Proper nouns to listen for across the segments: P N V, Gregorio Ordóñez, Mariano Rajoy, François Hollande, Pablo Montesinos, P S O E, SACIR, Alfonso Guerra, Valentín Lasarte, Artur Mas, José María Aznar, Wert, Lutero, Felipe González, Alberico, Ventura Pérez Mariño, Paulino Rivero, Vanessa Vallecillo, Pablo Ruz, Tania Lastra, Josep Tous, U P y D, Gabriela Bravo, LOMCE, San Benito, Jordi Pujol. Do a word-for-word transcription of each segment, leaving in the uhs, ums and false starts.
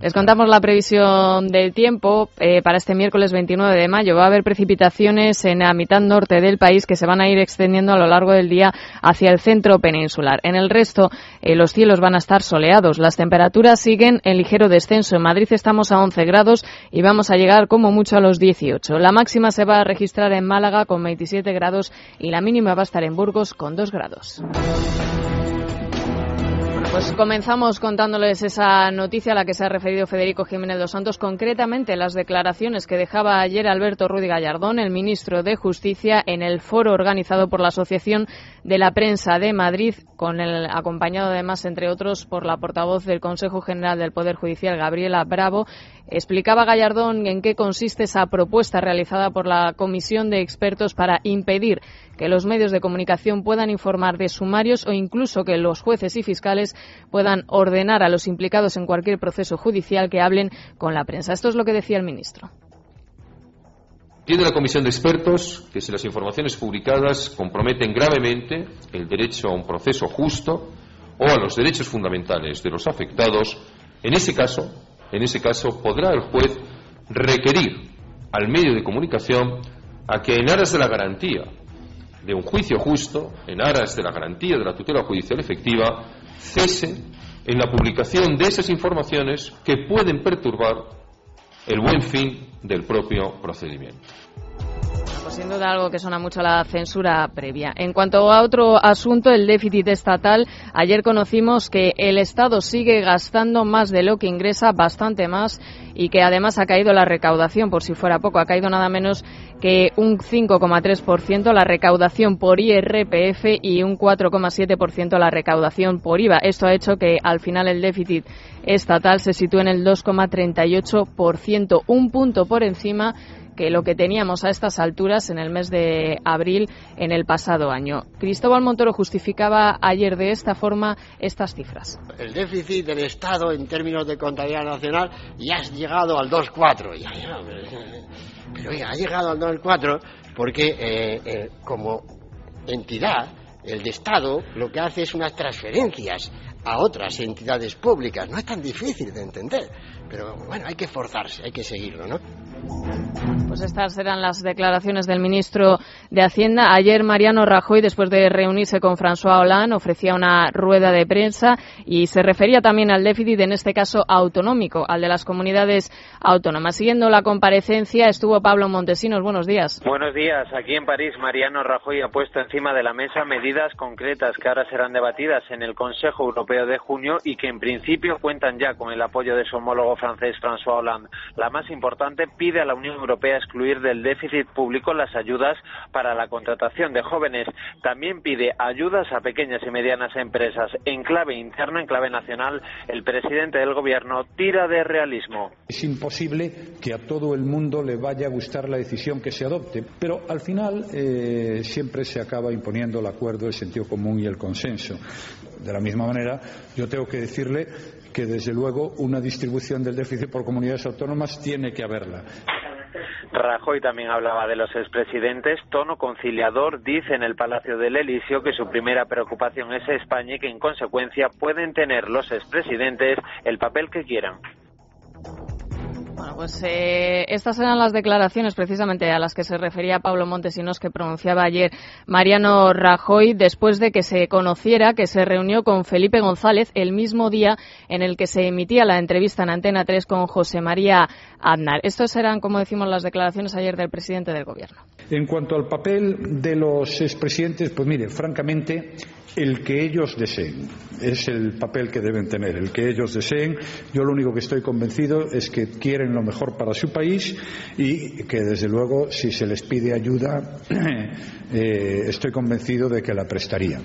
Les contamos la previsión del tiempo. Eh, para este miércoles veintinueve de mayo va a haber precipitaciones en la mitad norte del país que se van a ir extendiendo a lo largo del día hacia el centro peninsular. En el resto, eh, los cielos van a estar soleados. Las temperaturas siguen en ligero descenso. En Madrid estamos a once grados y vamos a llegar como mucho a los dieciocho. La máxima se va a registrar en Málaga con veintisiete grados y la mínima va a estar en Burgos con dos grados. Pues comenzamos contándoles esa noticia a la que se ha referido Federico Jiménez Losantos, concretamente las declaraciones que dejaba ayer Alberto Ruiz Gallardón, el ministro de Justicia, en el foro organizado por la Asociación de la Prensa de Madrid, con el acompañado además, entre otros, por la portavoz del Consejo General del Poder Judicial, Gabriela Bravo. Explicaba Gallardón en qué consiste esa propuesta realizada por la Comisión de Expertos para impedir que los medios de comunicación puedan informar de sumarios o incluso que los jueces y fiscales puedan ordenar a los implicados en cualquier proceso judicial que hablen con la prensa. Esto es lo que decía el ministro. Tiene la comisión de expertos que si las informaciones publicadas comprometen gravemente el derecho a un proceso justo o a los derechos fundamentales de los afectados, en ese caso, en ese caso podrá el juez requerir al medio de comunicación a que en aras de la garantía de un juicio justo, en aras de la garantía de la tutela judicial efectiva, cese en la publicación de esas informaciones que pueden perturbar el buen fin del propio procedimiento. Pues sin duda algo que suena mucho a la censura previa. En cuanto a otro asunto, el déficit estatal, ayer conocimos que el Estado sigue gastando más de lo que ingresa, bastante más, y que además ha caído la recaudación, por si fuera poco, ha caído nada menos que un cinco coma tres por ciento la recaudación por I R P F y un cuatro coma siete por ciento la recaudación por I V A. Esto ha hecho que al final el déficit estatal se sitúe en el dos coma treinta y ocho por ciento, un punto por encima que lo que teníamos a estas alturas en el mes de abril en el pasado año. Cristóbal Montoro justificaba ayer de esta forma estas cifras. El déficit del Estado en términos de contabilidad nacional ya has llegado al dos coma cuatro. Ya, ya, pero ya ha llegado al dos coma cuatro porque eh, eh, como entidad, el de Estado lo que hace es unas transferencias a otras entidades públicas. No es tan difícil de entender, pero bueno, hay que forzarse, hay que seguirlo, ¿no? Pues estas eran las declaraciones del ministro de Hacienda. Ayer Mariano Rajoy, después de reunirse con François Hollande, ofrecía una rueda de prensa y se refería también al déficit, en este caso autonómico, al de las comunidades autónomas. Siguiendo la comparecencia estuvo Pablo Montesinos. Buenos días. Buenos días. Aquí en París Mariano Rajoy ha puesto encima de la mesa medidas concretas que ahora serán debatidas en el Consejo Europeo de junio y que en principio cuentan ya con el apoyo de su homólogo francés François Hollande. La más importante pide a la Unión Europea excluir del déficit público las ayudas para la contratación de jóvenes. También pide ayudas a pequeñas y medianas empresas. En clave interna, en clave nacional, el presidente del Gobierno tira de realismo. Es imposible que a todo el mundo le vaya a gustar la decisión que se adopte, pero al final eh, siempre se acaba imponiendo el acuerdo, el sentido común y el consenso. De la misma manera, yo tengo que decirle que desde luego una distribución del déficit por comunidades autónomas tiene que haberla. Rajoy también hablaba de los expresidentes, tono conciliador, dice en el Palacio del Elíseo que su primera preocupación es España y que en consecuencia pueden tener los expresidentes el papel que quieran. Bueno, pues eh, estas eran las declaraciones precisamente a las que se refería Pablo Montesinos que pronunciaba ayer Mariano Rajoy después de que se conociera que se reunió con Felipe González el mismo día en el que se emitía la entrevista en Antena tres con José María Aznar. Estas eran, como decimos, las declaraciones ayer del presidente del Gobierno. En cuanto al papel de los expresidentes, pues mire, francamente, el que ellos deseen es el papel que deben tener, el que ellos deseen. Yo lo único que estoy convencido es que quieren lo mejor para su país y que, desde luego, si se les pide ayuda, eh, estoy convencido de que la prestarían.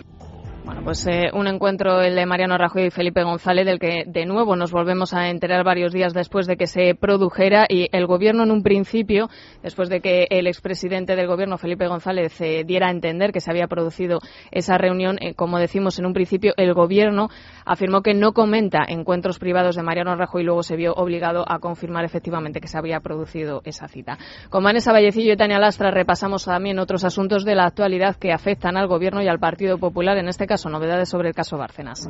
Bueno, pues eh, un encuentro, el de Mariano Rajoy y Felipe González, del que de nuevo nos volvemos a enterar varios días después de que se produjera, y el Gobierno en un principio, después de que el expresidente del Gobierno, Felipe González, eh, diera a entender que se había producido esa reunión, eh, como decimos en un principio, el Gobierno afirmó que no comenta encuentros privados de Mariano Rajoy y luego se vio obligado a confirmar efectivamente que se había producido esa cita. Con Vanessa Vallecillo y Tania Lastra repasamos también otros asuntos de la actualidad que afectan al Gobierno y al Partido Popular, en este caso novedades sobre el caso Bárcenas.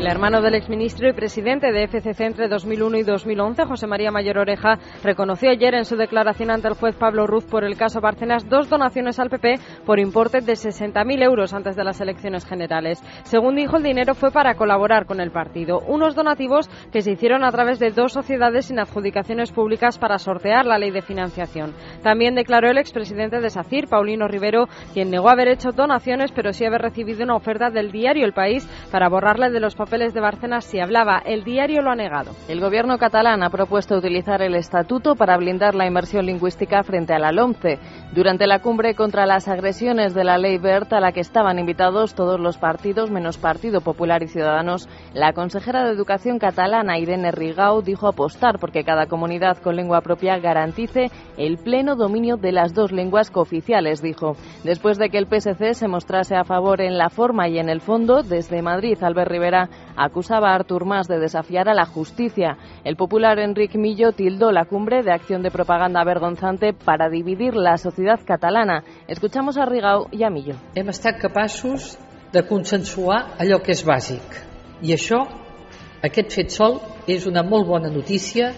El hermano del exministro y presidente de F C C entre dos mil uno y dos mil once, José María Mayor Oreja, reconoció ayer en su declaración ante el juez Pablo Ruz por el caso Bárcenas dos donaciones al P P por importe de sesenta mil euros antes de las elecciones generales. Según dijo, el dinero fue para colaborar con el partido. Unos donativos que se hicieron a través de dos sociedades sin adjudicaciones públicas para sortear la ley de financiación. También declaró el expresidente de SACIR, Paulino Rivero, quien negó haber hecho donaciones, pero sí haber recibido una oferta del diario El País para borrarle de los papeles de Bárcenas si hablaba. El diario lo ha negado. El gobierno catalán ha propuesto utilizar el estatuto para blindar la inmersión lingüística frente a la LOMCE. Durante la cumbre contra las agresiones de la ley Wert, a la que estaban invitados todos los partidos menos Partido Popular y Ciudadanos, la consejera de Educación catalana, Irene Rigau, dijo apostar porque cada comunidad con lengua propia garantice el pleno dominio de las dos lenguas cooficiales, dijo. Después de que el P S C se mostrase a favor en la forma y en el fondo, desde Madrid, Albert Rivera acusaba a Artur Mas de desafiar a la justicia. El popular Enric Millo tildó la cumbre de acción de propaganda vergonzante para dividir la sociedad catalana. Escuchamos a Rigau y a Millo. Hem estat capaços de consensuar allò que és bàsic. I això, aquest fet sol, és una molt bona notícia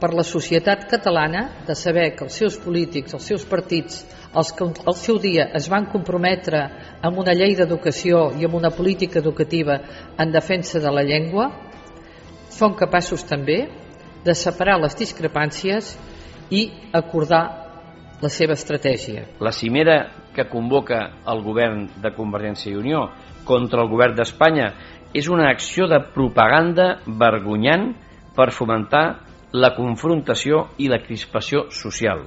per la societat catalana, de saber que els seus polítics, els seus partits, els que al seu dia es van comprometre amb una llei d'educació i amb una política educativa en defensa de la llengua, són capaços també de separar les discrepàncies i acordar la seva estratègia. La cimera que convoca el govern de Convergència i Unió contra el govern d'Espanya és una acció de propaganda vergonyant per fomentar la confrontació i la crispació social.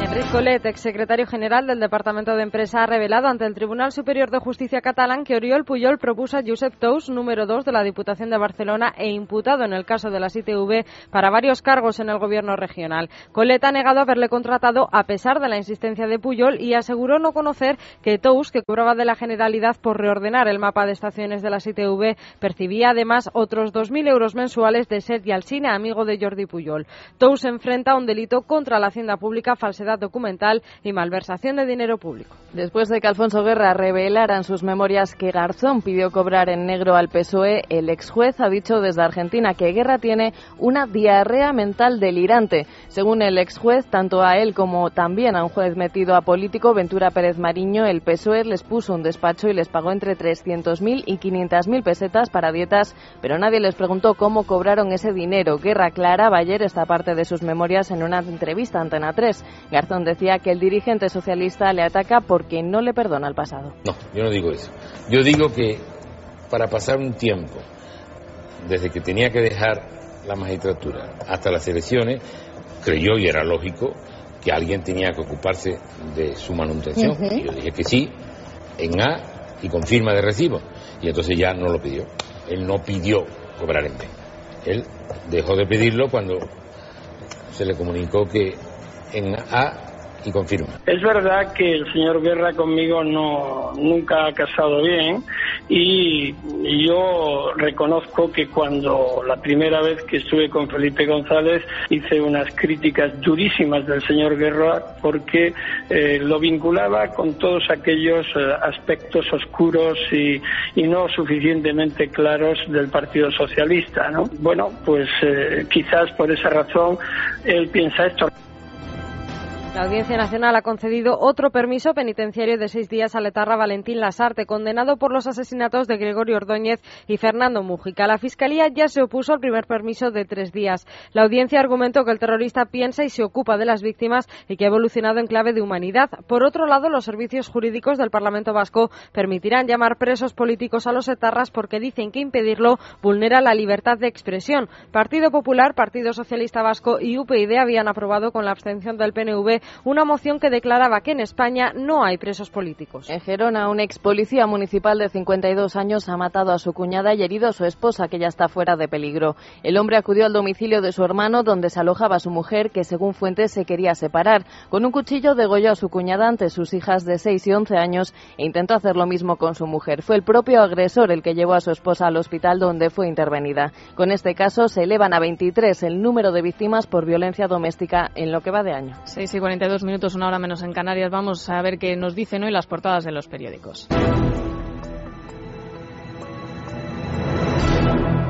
Enric Colet, exsecretario general del Departamento de Empresa, ha revelado ante el Tribunal Superior de Justicia catalán que Oriol Pujol propuso a Josep Tous, número dos de la Diputación de Barcelona e imputado en el caso de las I T V para varios cargos en el gobierno regional. Colet ha negado haberle contratado a pesar de la insistencia de Pujol y aseguró no conocer que Tous, que cobraba de la Generalidad por reordenar el mapa de estaciones de las I T V, percibía además otros dos mil euros mensuales de Sergi Alcina, amigo de Jordi Pujol. Tous enfrenta un delito contra la Hacienda Pública, falsedad documental y malversación de dinero público. Después de que Alfonso Guerra revelara en sus memorias que Garzón pidió cobrar en negro al P S O E, el exjuez ha dicho desde Argentina que Guerra tiene una diarrea mental delirante. Según el exjuez, tanto a él como también a un juez metido a político, Ventura Pérez Mariño, el P S O E les puso un despacho y les pagó entre trescientos mil y quinientas mil pesetas para dietas, pero nadie les preguntó cómo cobraron ese dinero. Guerra aclaraba ayer esta parte de sus memorias en una entrevista a Antena tres. Garzón decía que el dirigente socialista le ataca porque no le perdona el pasado. No, yo no digo eso. Yo digo que para pasar un tiempo, desde que tenía que dejar la magistratura hasta las elecciones, creyó, y era lógico, que alguien tenía que ocuparse de su manutención. Uh-huh. Y yo dije que sí, en A y con firma de recibo. Y entonces ya no lo pidió. Él no pidió cobrar en B. Él dejó de pedirlo cuando se le comunicó que en A y confirma. Es verdad que el señor Guerra conmigo no nunca ha casado bien y yo reconozco que cuando la primera vez que estuve con Felipe González hice unas críticas durísimas del señor Guerra porque eh, lo vinculaba con todos aquellos eh, aspectos oscuros y, y no suficientemente claros del Partido Socialista, ¿no? Bueno, pues eh, quizás por esa razón él piensa esto. La Audiencia Nacional ha concedido otro permiso penitenciario de seis días al etarra Valentín Lasarte, condenado por los asesinatos de Gregorio Ordóñez y Fernando Mújica. La Fiscalía ya se opuso al primer permiso de tres días. La audiencia argumentó que el terrorista piensa y se ocupa de las víctimas y que ha evolucionado en clave de humanidad. Por otro lado, los servicios jurídicos del Parlamento Vasco permitirán llamar presos políticos a los etarras porque dicen que impedirlo vulnera la libertad de expresión. Partido Popular, Partido Socialista Vasco y U P y D habían aprobado con la abstención del P N V una moción que declaraba que en España no hay presos políticos. En Gerona, un ex policía municipal de cincuenta y dos años ha matado a su cuñada y herido a su esposa, que ya está fuera de peligro. El hombre acudió al domicilio de su hermano, donde se alojaba su mujer, que según fuentes se quería separar. Con un cuchillo degolló a su cuñada ante sus hijas de seis y once años e intentó hacer lo mismo con su mujer. Fue el propio agresor el que llevó a su esposa al hospital, donde fue intervenida. Con este caso se elevan a veintitrés el número de víctimas por violencia doméstica en lo que va de año. Sí, sí, bueno. cuarenta y dos minutos, una hora menos en Canarias. Vamos a ver qué nos dicen hoy las portadas de los periódicos.